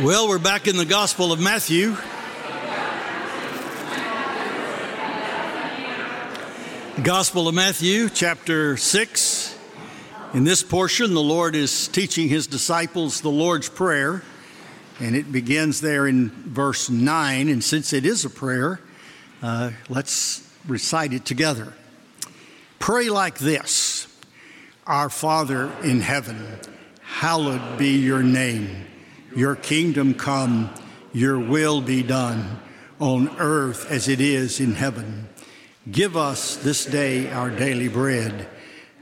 Well, we're back in the Gospel of Matthew. Gospel of Matthew, chapter 6. In this portion, the Lord is teaching his disciples the Lord's Prayer, and it begins there in verse 9. And since it is a prayer, let's recite it together. Pray like this: Our Father in heaven, hallowed be your name. Your kingdom come, your will be done, on earth as it is in heaven. Give us this day our daily bread,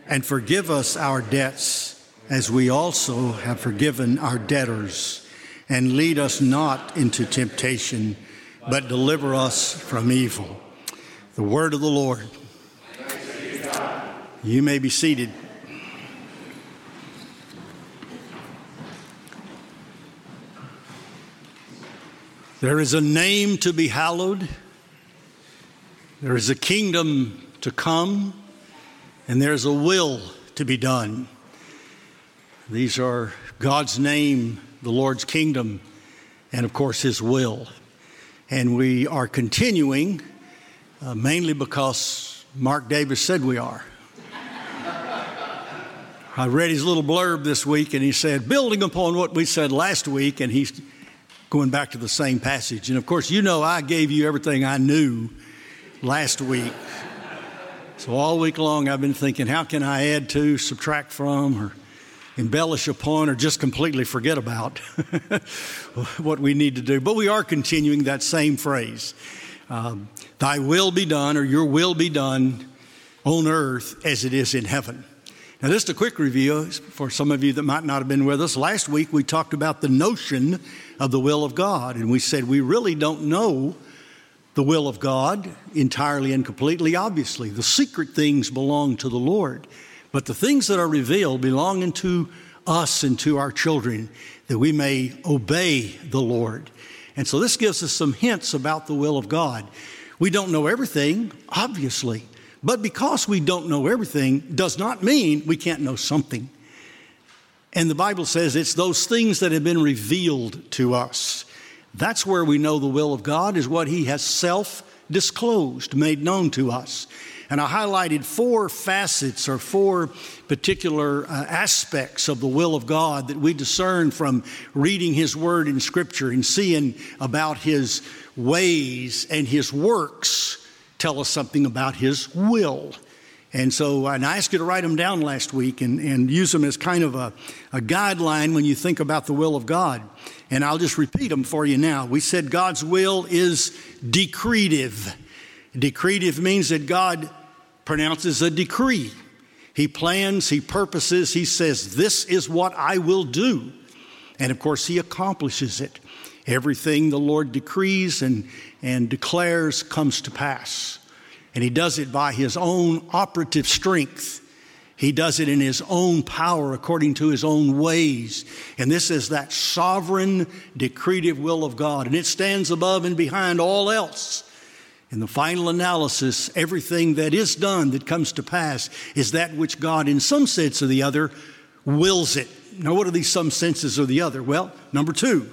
and forgive us our debts, as we also have forgiven our debtors. And lead us not into temptation, but deliver us from evil. The word of the Lord. Thanks be to God. You may be seated. There is a name to be hallowed, there is a kingdom to come, and there's a will to be done. These are God's name, the Lord's kingdom, and of course his will. And we are continuing, mainly because Mark Davis said we are. I read his little blurb this week, and he said, building upon what we said last week, and he's going back to the same passage. And of course, you know, I gave you everything I knew last week. So all week long, I've been thinking, how can I add to, subtract from, or embellish upon, or just completely forget about what we need to do. But we are continuing that same phrase. Thy will be done, or your will be done on earth as it is in heaven. Now, just a quick review for some of you that might not have been with us. Last week, we talked about the notion of the will of God, and we said we really don't know the will of God entirely and completely, obviously. The secret things belong to the Lord, but the things that are revealed belong unto us and to our children, that we may obey the Lord. And so this gives us some hints about the will of God. We don't know everything, obviously. But because we don't know everything does not mean we can't know something. And the Bible says it's those things that have been revealed to us. That's where we know the will of God, is what he has self-disclosed, made known to us. And I highlighted four facets or four particular aspects of the will of God that we discern from reading his word in Scripture and seeing about his ways and his works tell us something about his will. And so, and I asked you to write them down last week and use them as kind of a guideline when you think about the will of God. And I'll just repeat them for you now. We said God's will is decretive. Decretive means that God pronounces a decree. He plans, he purposes, he says, this is what I will do. And of course, he accomplishes it. Everything the Lord decrees and declares comes to pass. And he does it by his own operative strength. He does it in his own power according to his own ways. And this is that sovereign, decretive will of God. And it stands above and behind all else. In the final analysis, everything that is done that comes to pass is that which God, in some sense or the other, wills it. Now, what are these some senses or the other? Well, number two,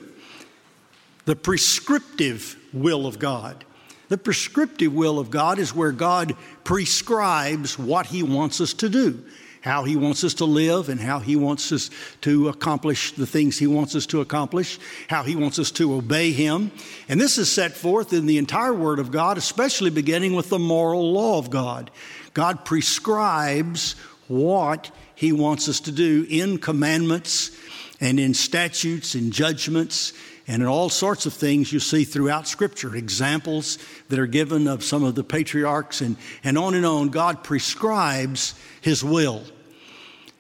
the prescriptive will of God. The prescriptive will of God is where God prescribes what he wants us to do, how he wants us to live, and how he wants us to accomplish the things he wants us to accomplish, how he wants us to obey him. And this is set forth in the entire Word of God, especially beginning with the moral law of God. God prescribes what he wants us to do in commandments and in statutes and judgments, and in all sorts of things you see throughout Scripture, examples that are given of some of the patriarchs and on and on. God prescribes his will.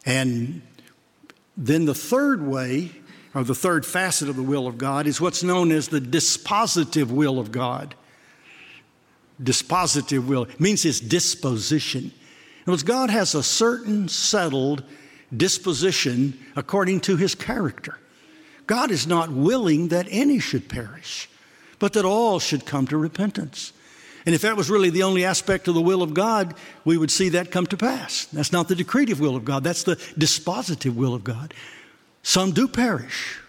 And then the third way, or the third facet of the will of God, is what's known as the dispositive will of God. Dispositive will, it means his disposition. In other words, God has a certain settled disposition according to his character. God is not willing that any should perish, but that all should come to repentance. And if that was really the only aspect of the will of God, we would see that come to pass. That's not the decretive will of God. That's the dispositive will of God. Some do perish.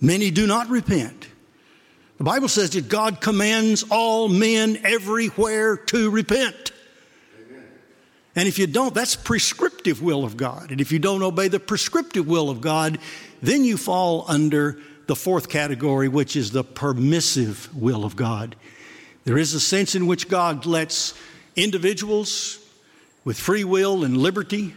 Many do not repent. The Bible says that God commands all men everywhere to repent. Amen. And if you don't, that's prescriptive will of God. And if you don't obey the prescriptive will of God, then you fall under the fourth category, which is the permissive will of God. There is a sense in which God lets individuals with free will and liberty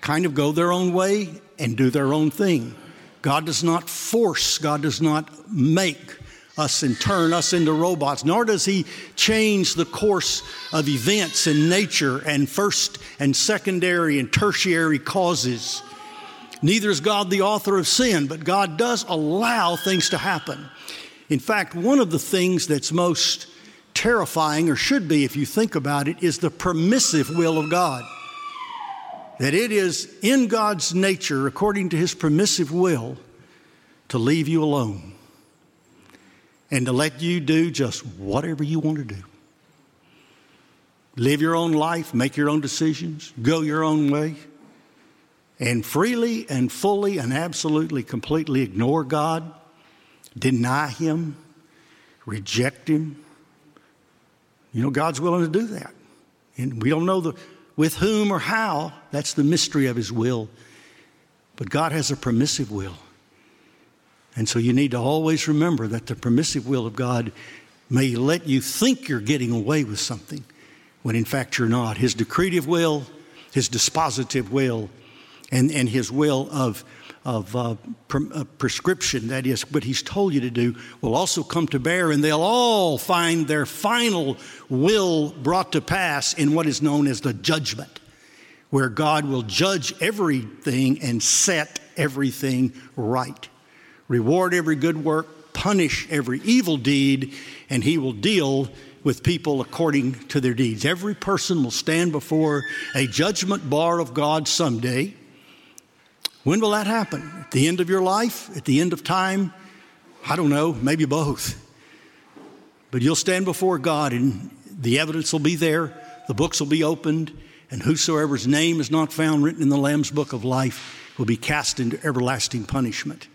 kind of go their own way and do their own thing. God does not force, God does not make us and turn us into robots, nor does he change the course of events in nature and first and secondary and tertiary causes. Neither is God the author of sin, but God does allow things to happen. In fact, one of the things that's most terrifying, or should be if you think about it, is the permissive will of God. That it is in God's nature, according to his permissive will, to leave you alone and to let you do just whatever you want to do. Live your own life, make your own decisions, go your own way, and freely and fully and absolutely, completely ignore God, deny him, reject him. You know, God's willing to do that. And we don't know with whom or how, that's the mystery of his will. But God has a permissive will. And so you need to always remember that the permissive will of God may let you think you're getting away with something when in fact you're not. His decretive will, his dispositive will, and his will of prescription, that is, what he's told you to do, will also come to bear, and they'll all find their final will brought to pass in what is known as the judgment, where God will judge everything and set everything right, reward every good work, punish every evil deed, and he will deal with people according to their deeds. Every person will stand before a judgment bar of God someday. When will that happen? At the end of your life? At the end of time? I don't know, maybe both. But you'll stand before God and the evidence will be there, the books will be opened, and whosoever's name is not found written in the Lamb's book of life will be cast into everlasting punishment.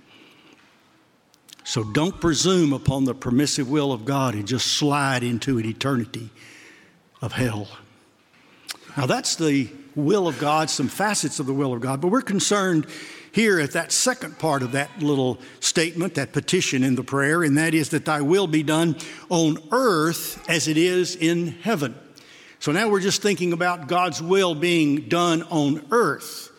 So don't presume upon the permissive will of God and just slide into an eternity of hell. Now that's the will of God, some facets of the will of God, but we're concerned here at that second part of that little statement, that petition in the prayer, and that is that thy will be done on earth as it is in heaven. So now we're just thinking about God's will being done on earth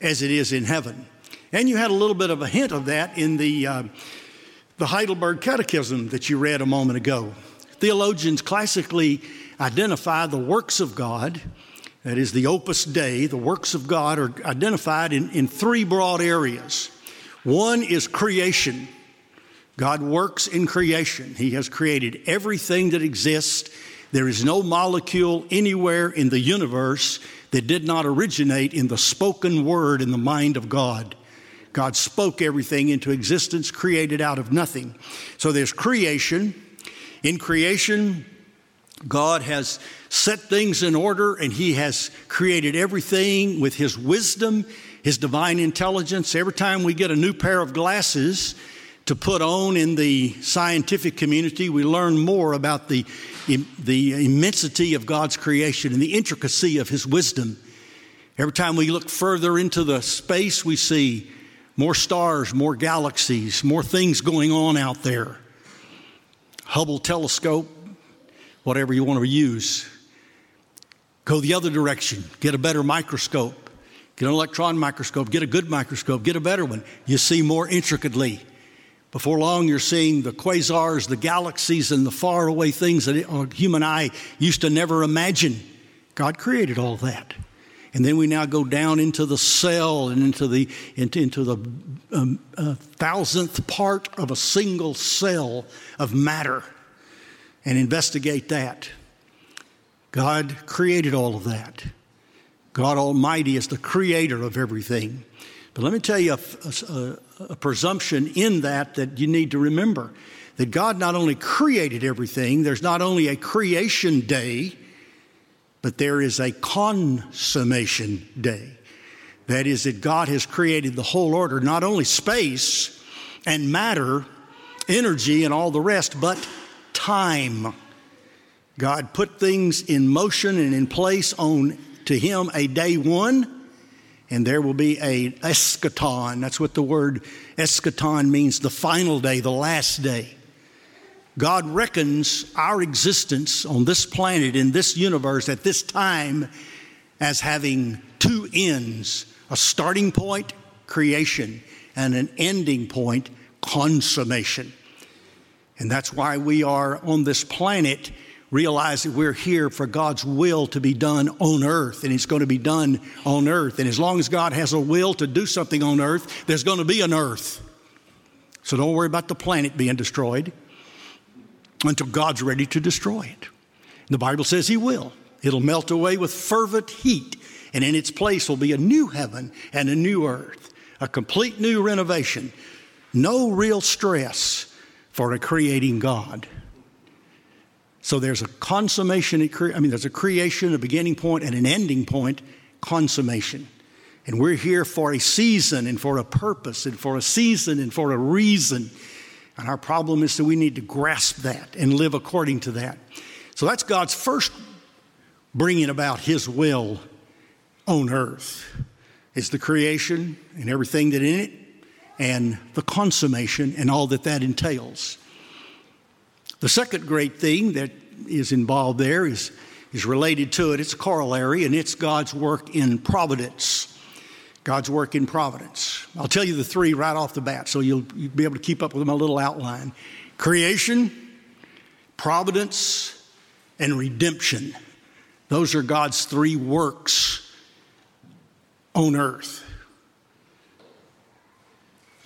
as it is in heaven. And you had a little bit of a hint of that in the Heidelberg Catechism that you read a moment ago. Theologians classically identify the works of God, that is the Opus Dei, the works of God are identified in three broad areas. One is creation. God works in creation. He has created everything that exists. There is no molecule anywhere in the universe that did not originate in the spoken word in the mind of God. God spoke everything into existence, created out of nothing. So there's creation. In creation, God has set things in order, and he has created everything with his wisdom, his divine intelligence. Every time we get a new pair of glasses to put on in the scientific community, we learn more about the immensity of God's creation and the intricacy of his wisdom. Every time we look further into the space, we see more stars, more galaxies, more things going on out there. Hubble telescope, whatever you want to use. Go the other direction. Get a better microscope. Get an electron microscope. Get a good microscope. Get a better one. You see more intricately. Before long, you're seeing the quasars, the galaxies, and the faraway things that a human eye used to never imagine. God created all that. And then we now go down into the cell and into the thousandth part of a single cell of matter, and investigate that. God created all of that. God Almighty is the creator of everything. But let me tell you a presumption in that you need to remember, that God not only created everything, there's not only a creation day, but there is a consummation day. That is, that God has created the whole order, not only space, and matter, energy and all the rest, but time. God put things in motion and in place on to him a day one, and there will be an eschaton. That's what the word eschaton means, the final day, the last day. God reckons our existence on this planet, in this universe, at this time, as having two ends, a starting point, creation, and an ending point, consummation. And that's why we are on this planet. Realize that we're here for God's will to be done on earth, and it's going to be done on earth. And as long as God has a will to do something on earth, there's going to be an earth. So don't worry about the planet being destroyed until God's ready to destroy it. And the Bible says he will. It'll melt away with fervent heat, and in its place will be a new heaven and a new earth, a complete new renovation. No real stress for a creating God. So there's a consummation, there's a creation, a beginning point, and an ending point, consummation. And we're here for a season and for a purpose and for a season and for a reason. And our problem is that we need to grasp that and live according to that. So that's God's first bringing about his will on earth. It's the creation and everything that in it and the consummation and all that that entails. The second great thing that is involved there is related to it. It's a corollary, and it's God's work in providence. God's work in providence. I'll tell you the three right off the bat, so you'll be able to keep up with my little outline. Creation, providence, and redemption. Those are God's three works on earth.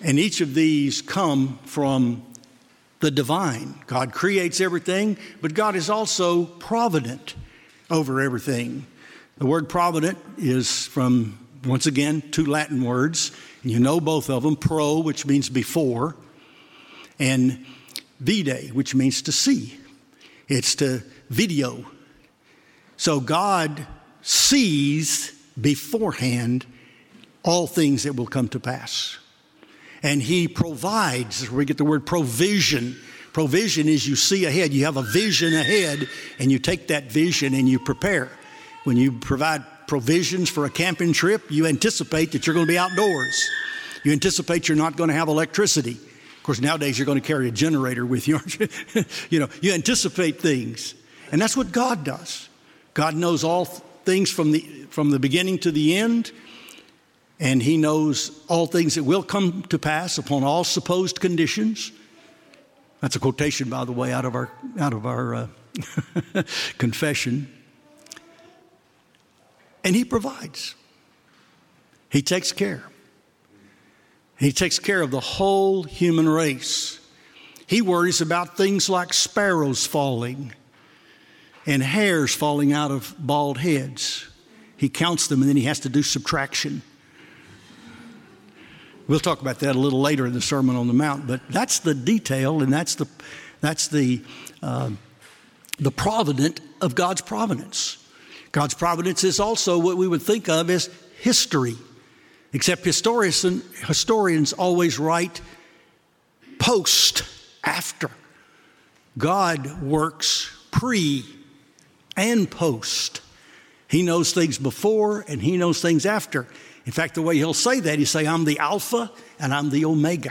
And each of these come from the divine. God creates everything, but God is also provident over everything. The word provident is from, once again, two Latin words, and you know both of them, pro, which means before, and vide, which means to see. It's to video. So God sees beforehand all things that will come to pass. And he provides. We get the word provision. Provision is you see ahead. You have a vision ahead, and you take that vision and you prepare. When you provide provisions for a camping trip, you anticipate that you're going to be outdoors. You anticipate you're not going to have electricity. Of course, nowadays you're going to carry a generator with you, aren't you? You anticipate things. And that's what God does. God knows all things from the beginning to the end. And he knows all things that will come to pass upon all supposed conditions. That's a quotation, by the way, out of our confession. And he provides. He takes care. He takes care of the whole human race. He worries about things like sparrows falling and hairs falling out of bald heads. He counts them, and then he has to do subtraction. We'll talk about that a little later in the Sermon on the Mount, but that's the detail, and that's the provident of God's providence. God's providence is also what we would think of as history, except historians always write post, after. God works pre and post. He knows things before and he knows things after. In fact, the way he'll say that, he'll say, I'm the Alpha and I'm the Omega.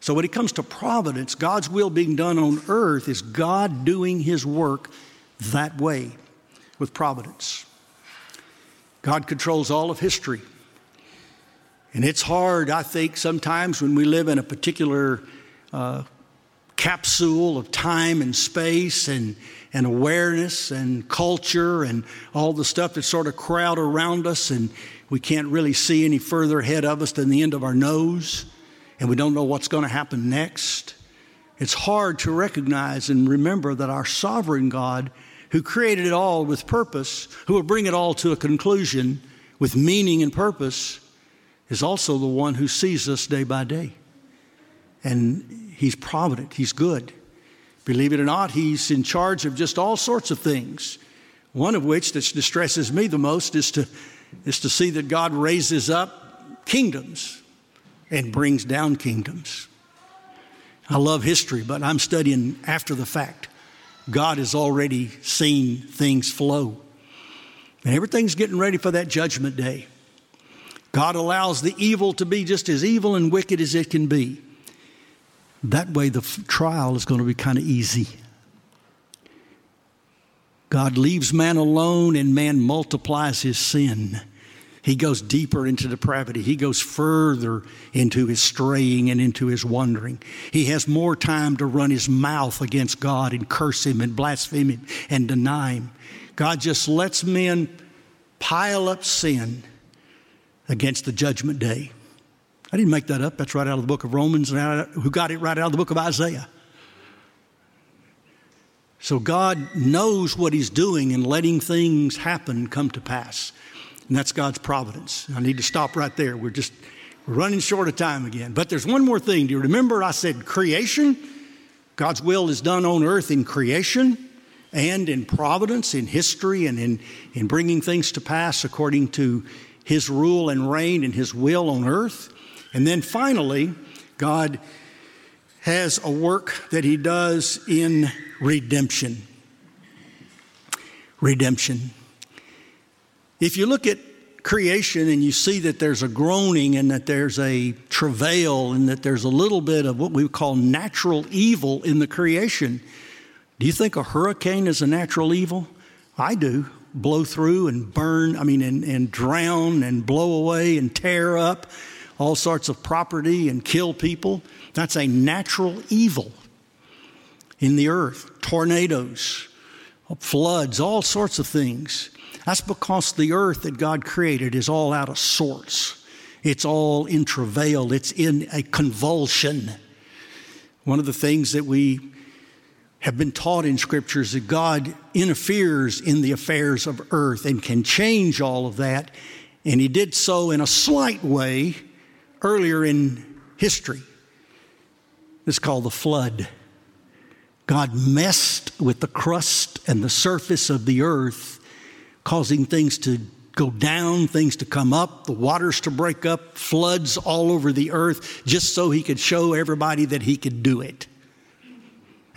So when it comes to providence, God's will being done on earth is God doing his work that way with providence. God controls all of history. And it's hard, I think, sometimes when we live in a particular capsule of time and space and awareness and culture and all the stuff that sort of crowd around us, and we can't really see any further ahead of us than the end of our nose, and we don't know what's going to happen next. It's hard to recognize and remember that our sovereign God, who created it all with purpose, who will bring it all to a conclusion with meaning and purpose, is also the one who sees us day by day. And he's provident. He's good. Believe it or not, he's in charge of just all sorts of things. One of which that distresses me the most is to see that God raises up kingdoms and brings down kingdoms. I love history, but I'm studying after the fact. God has already seen things flow. And everything's getting ready for that judgment day. God allows the evil to be just as evil and wicked as it can be. That way the trial is going to be kind of easy. God leaves man alone and man multiplies his sin. He goes deeper into depravity. He goes further into his straying and into his wandering. He has more time to run his mouth against God and curse him and blaspheme him and deny him. God just lets men pile up sin against the judgment day. I didn't make that up. That's right out of the book of Romans, and who got it right out of the book of Isaiah. So God knows what he's doing in letting things happen come to pass. And that's God's providence. I need to stop right there. We're running short of time again. But there's one more thing. Do you remember I said creation? God's will is done on earth in creation and in providence, in history, and in bringing things to pass according to his rule and reign and his will on earth. And then finally, God has a work that he does in redemption. Redemption. If you look at creation and you see that there's a groaning and that there's a travail and that there's a little bit of what we would call natural evil in the creation, do you think a hurricane is a natural evil? I do. Blow through and burn, and drown and blow away and tear up all sorts of property and kill people. That's a natural evil in the earth. Tornadoes, floods, all sorts of things. That's because the earth that God created is all out of sorts. It's all in travail. It's in a convulsion. One of the things that we have been taught in Scripture is that God interferes in the affairs of earth and can change all of that. And he did so in a slight way earlier in history. It's called the flood. God messed with the crust and the surface of the earth, causing things to go down, things to come up, the waters to break up, floods all over the earth, just so he could show everybody that he could do it.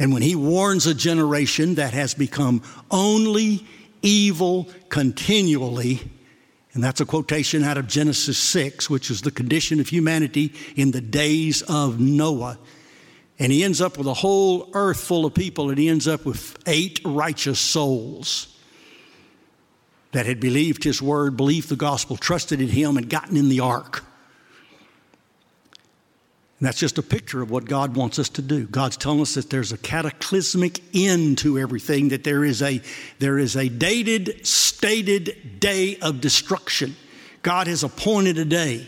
And when he warns a generation that has become only evil continually, and that's a quotation out of Genesis 6, which is the condition of humanity in the days of Noah. And he ends up with a whole earth full of people, and he ends up with 8 righteous souls that had believed his word, believed the gospel, trusted in him, and gotten in the ark. And that's just a picture of what God wants us to do. God's telling us that there's a cataclysmic end to everything, that there is a dated, stated day of destruction. God has appointed a day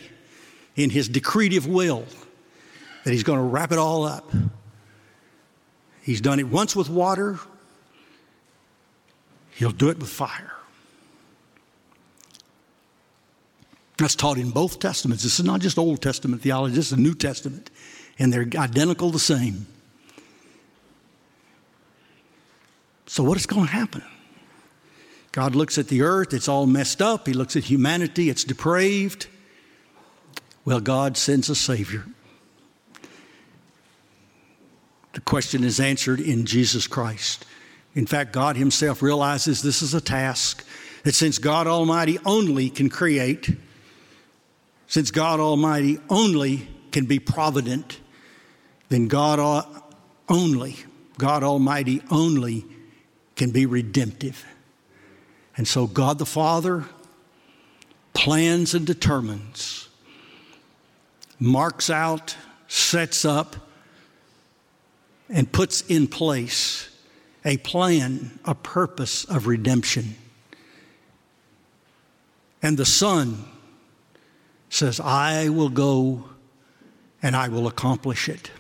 in his decretive will that he's going to wrap it all up. He's done it once with water. He'll do it with fire. That's taught in both Testaments. This is not just Old Testament theology. This is the New Testament. And they're identical the same. So what is going to happen? God looks at the earth. It's all messed up. He looks at humanity. It's depraved. Well, God sends a Savior. The question is answered in Jesus Christ. In fact, God himself realizes this is a task, that since God Almighty only can create, since God Almighty only can be provident, then God Almighty only can be redemptive. And so God the Father plans and determines, marks out, sets up, and puts in place a plan, a purpose of redemption. And the Son says, I will go and I will accomplish it.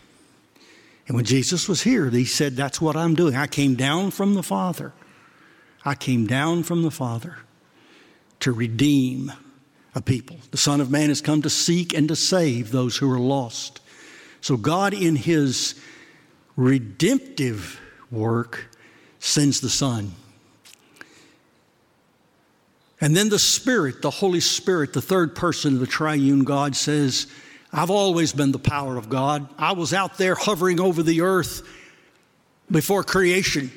And when Jesus was here, he said, that's what I'm doing. I came down from the Father. I came down from the Father to redeem a people. The Son of Man has come to seek and to save those who are lost. So God in his redemptive work sends the Son. And then the Spirit, the Holy Spirit, the third person of the triune God says, I've always been the power of God. I was out there hovering over the earth before creation.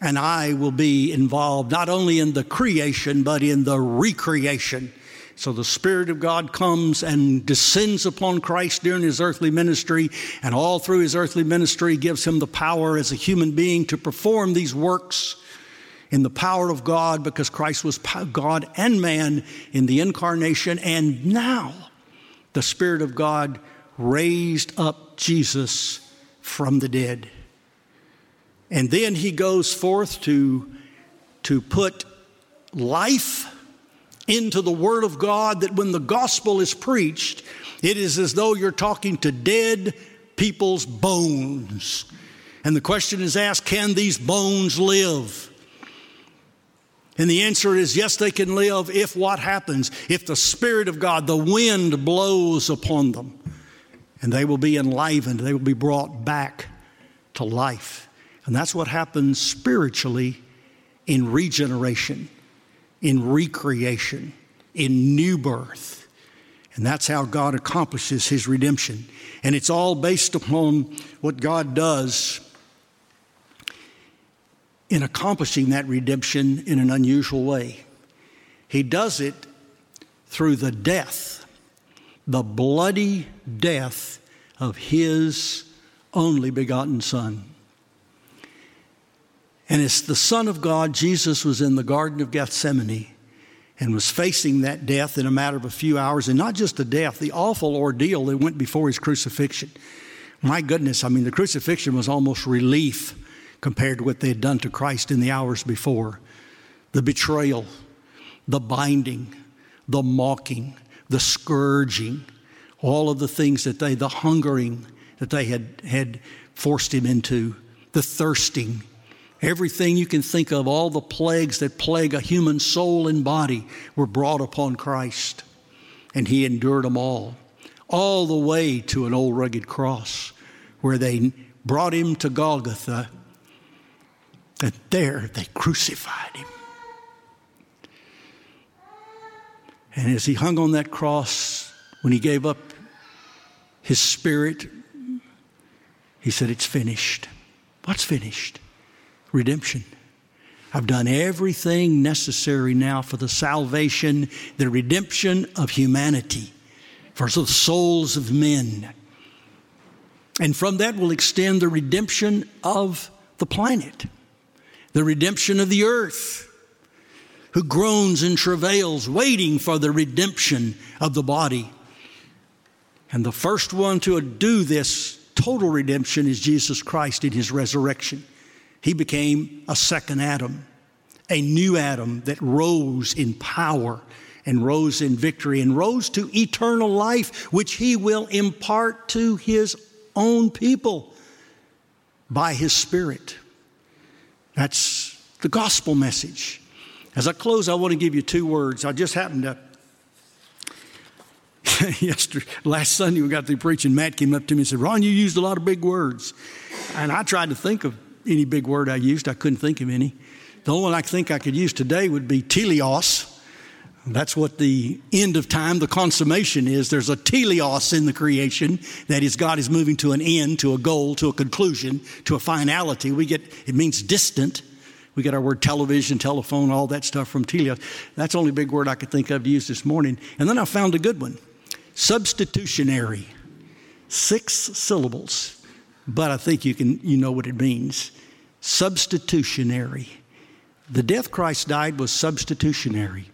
And I will be involved not only in the creation, but in the recreation. So the Spirit of God comes and descends upon Christ during his earthly ministry, and all through his earthly ministry gives him the power as a human being to perform these works in the power of God, because Christ was God and man in the incarnation. And now the Spirit of God raised up Jesus from the dead. And then he goes forth to put life into the Word of God, that when the gospel is preached, it is as though you're talking to dead people's bones. And the question is asked, can these bones live? And the answer is yes, they can live if what happens? If the Spirit of God, the wind blows upon them, and they will be enlivened, they will be brought back to life. And that's what happens spiritually in regeneration, in recreation, in new birth. And that's how God accomplishes his redemption. And it's all based upon what God does in accomplishing that redemption in an unusual way. He does it through the death, the bloody death of his only begotten Son. And as the Son of God, Jesus was in the Garden of Gethsemane and was facing that death in a matter of a few hours. And not just the death, the awful ordeal that went before his crucifixion. My goodness, I mean, the crucifixion was almost relief compared to what they had done to Christ in the hours before. The betrayal, the binding, the mocking, the scourging, all of the things that the hungering that they had forced him into, the thirsting. Everything you can think of, all the plagues that plague a human soul and body were brought upon Christ, and he endured them all the way to an old rugged cross where they brought him to Golgotha, and there they crucified him. And as he hung on that cross, when he gave up his spirit, he said, "It's finished." What's finished? Redemption. I've done everything necessary now for the salvation, the redemption of humanity, for the souls of men. And from that will extend the redemption of the planet, the redemption of the earth, who groans and travails, waiting for the redemption of the body. And the first one to do this total redemption is Jesus Christ in his resurrection. He became a second Adam, a new Adam that rose in power and rose in victory and rose to eternal life, which he will impart to his own people by his Spirit. That's the gospel message. As I close, I want to give you two words. I just happened to, last Sunday we got through preaching, Matt came up to me and said, "Ron, you used a lot of big words." And I tried to think of any big word I used. I couldn't think of any. The only one I think I could use today would be telos. That's what the end of time, the consummation is. There's a telos in the creation. That is, God is moving to an end, to a goal, to a conclusion, to a finality. It means distant. We get our word television, telephone, all that stuff from telos. That's the only big word I could think of to use this morning. And then I found a good one. Substitutionary. 6 syllables. But I think you know what it means. Substitutionary. The death Christ died was substitutionary.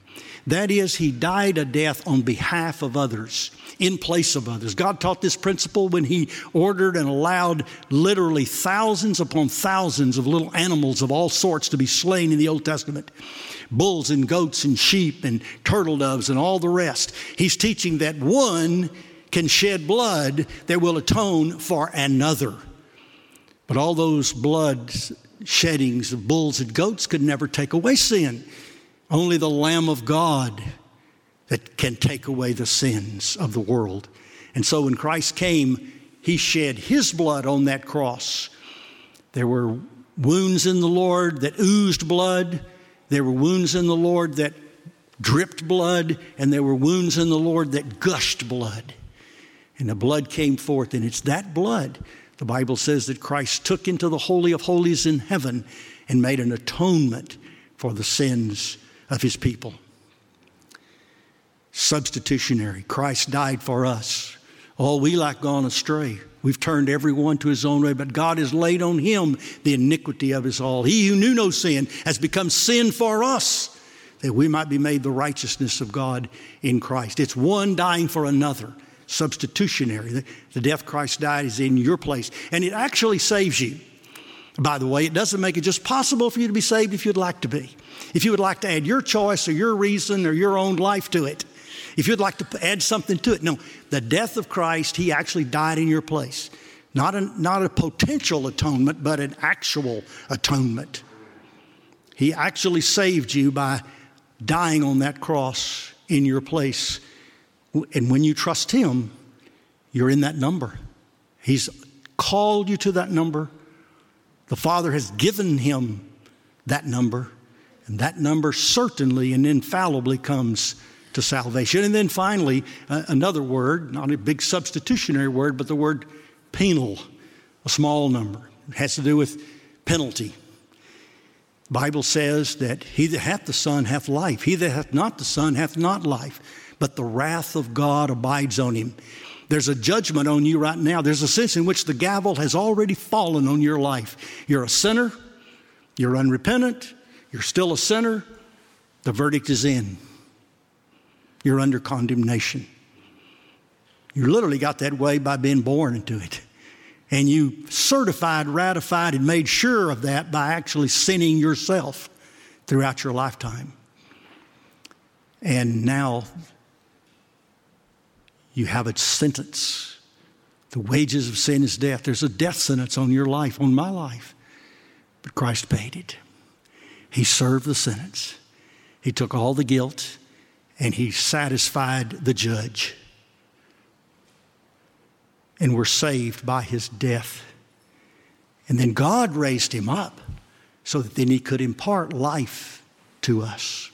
That is, he died a death on behalf of others, in place of others. God taught this principle when he ordered and allowed literally thousands upon thousands of little animals of all sorts to be slain in the Old Testament. Bulls and goats and sheep and turtle doves and all the rest. He's teaching that one can shed blood that will atone for another. But all those blood sheddings of bulls and goats could never take away sin. Only the Lamb of God that can take away the sins of the world. And so when Christ came, he shed his blood on that cross. There were wounds in the Lord that oozed blood. There were wounds in the Lord that dripped blood. And there were wounds in the Lord that gushed blood. and the blood came forth, and it's that blood, the Bible says, that Christ took into the Holy of Holies in heaven and made an atonement for the sins of his people. Substitutionary. Christ died for us. All we like gone astray. We've turned everyone to his own way, but God has laid on him the iniquity of us all. He who knew no sin has become sin for us, that we might be made the righteousness of God in Christ. It's one dying for another. Substitutionary. The death Christ died is in your place. And it actually saves you. By the way, it doesn't make it just possible for you to be saved if you'd like to be. If you would like to add your choice or your reason or your own life to it. If you'd like to add something to it. No, the death of Christ, he actually died in your place. Not a potential atonement, but an actual atonement. He actually saved you by dying on that cross in your place. And when you trust him, you're in that number. He's called you to that number. The Father has given him that number. And that number certainly and infallibly comes to salvation. And then finally, another word, not a big substitutionary word, but the word penal, a small number. It has to do with penalty. The Bible says that he that hath the Son hath life. He that hath not the Son hath not life, but the wrath of God abides on him. There's a judgment on you right now. There's a sense in which the gavel has already fallen on your life. You're a sinner. You're unrepentant. You're still a sinner. The verdict is in. You're under condemnation. You literally got that way by being born into it. And you certified, ratified, and made sure of that by actually sinning yourself throughout your lifetime. And now you have a sentence. The wages of sin is death. There's a death sentence on your life, on my life. But Christ paid it. He served the sentence. He took all the guilt, and he satisfied the judge. And we're saved by his death. And then God raised him up so that then he could impart life to us.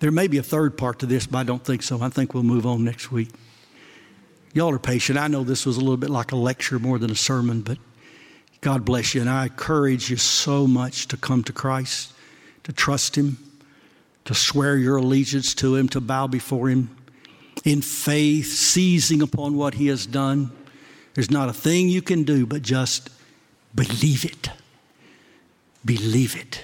There may be a third part to this, but I don't think so. I think we'll move on next week. Y'all are patient. I know this was a little bit like a lecture more than a sermon, but God bless you. And I encourage you so much to come to Christ, to trust him, to swear your allegiance to him, to bow before him in faith, seizing upon what he has done. There's not a thing you can do but just believe it. Believe it.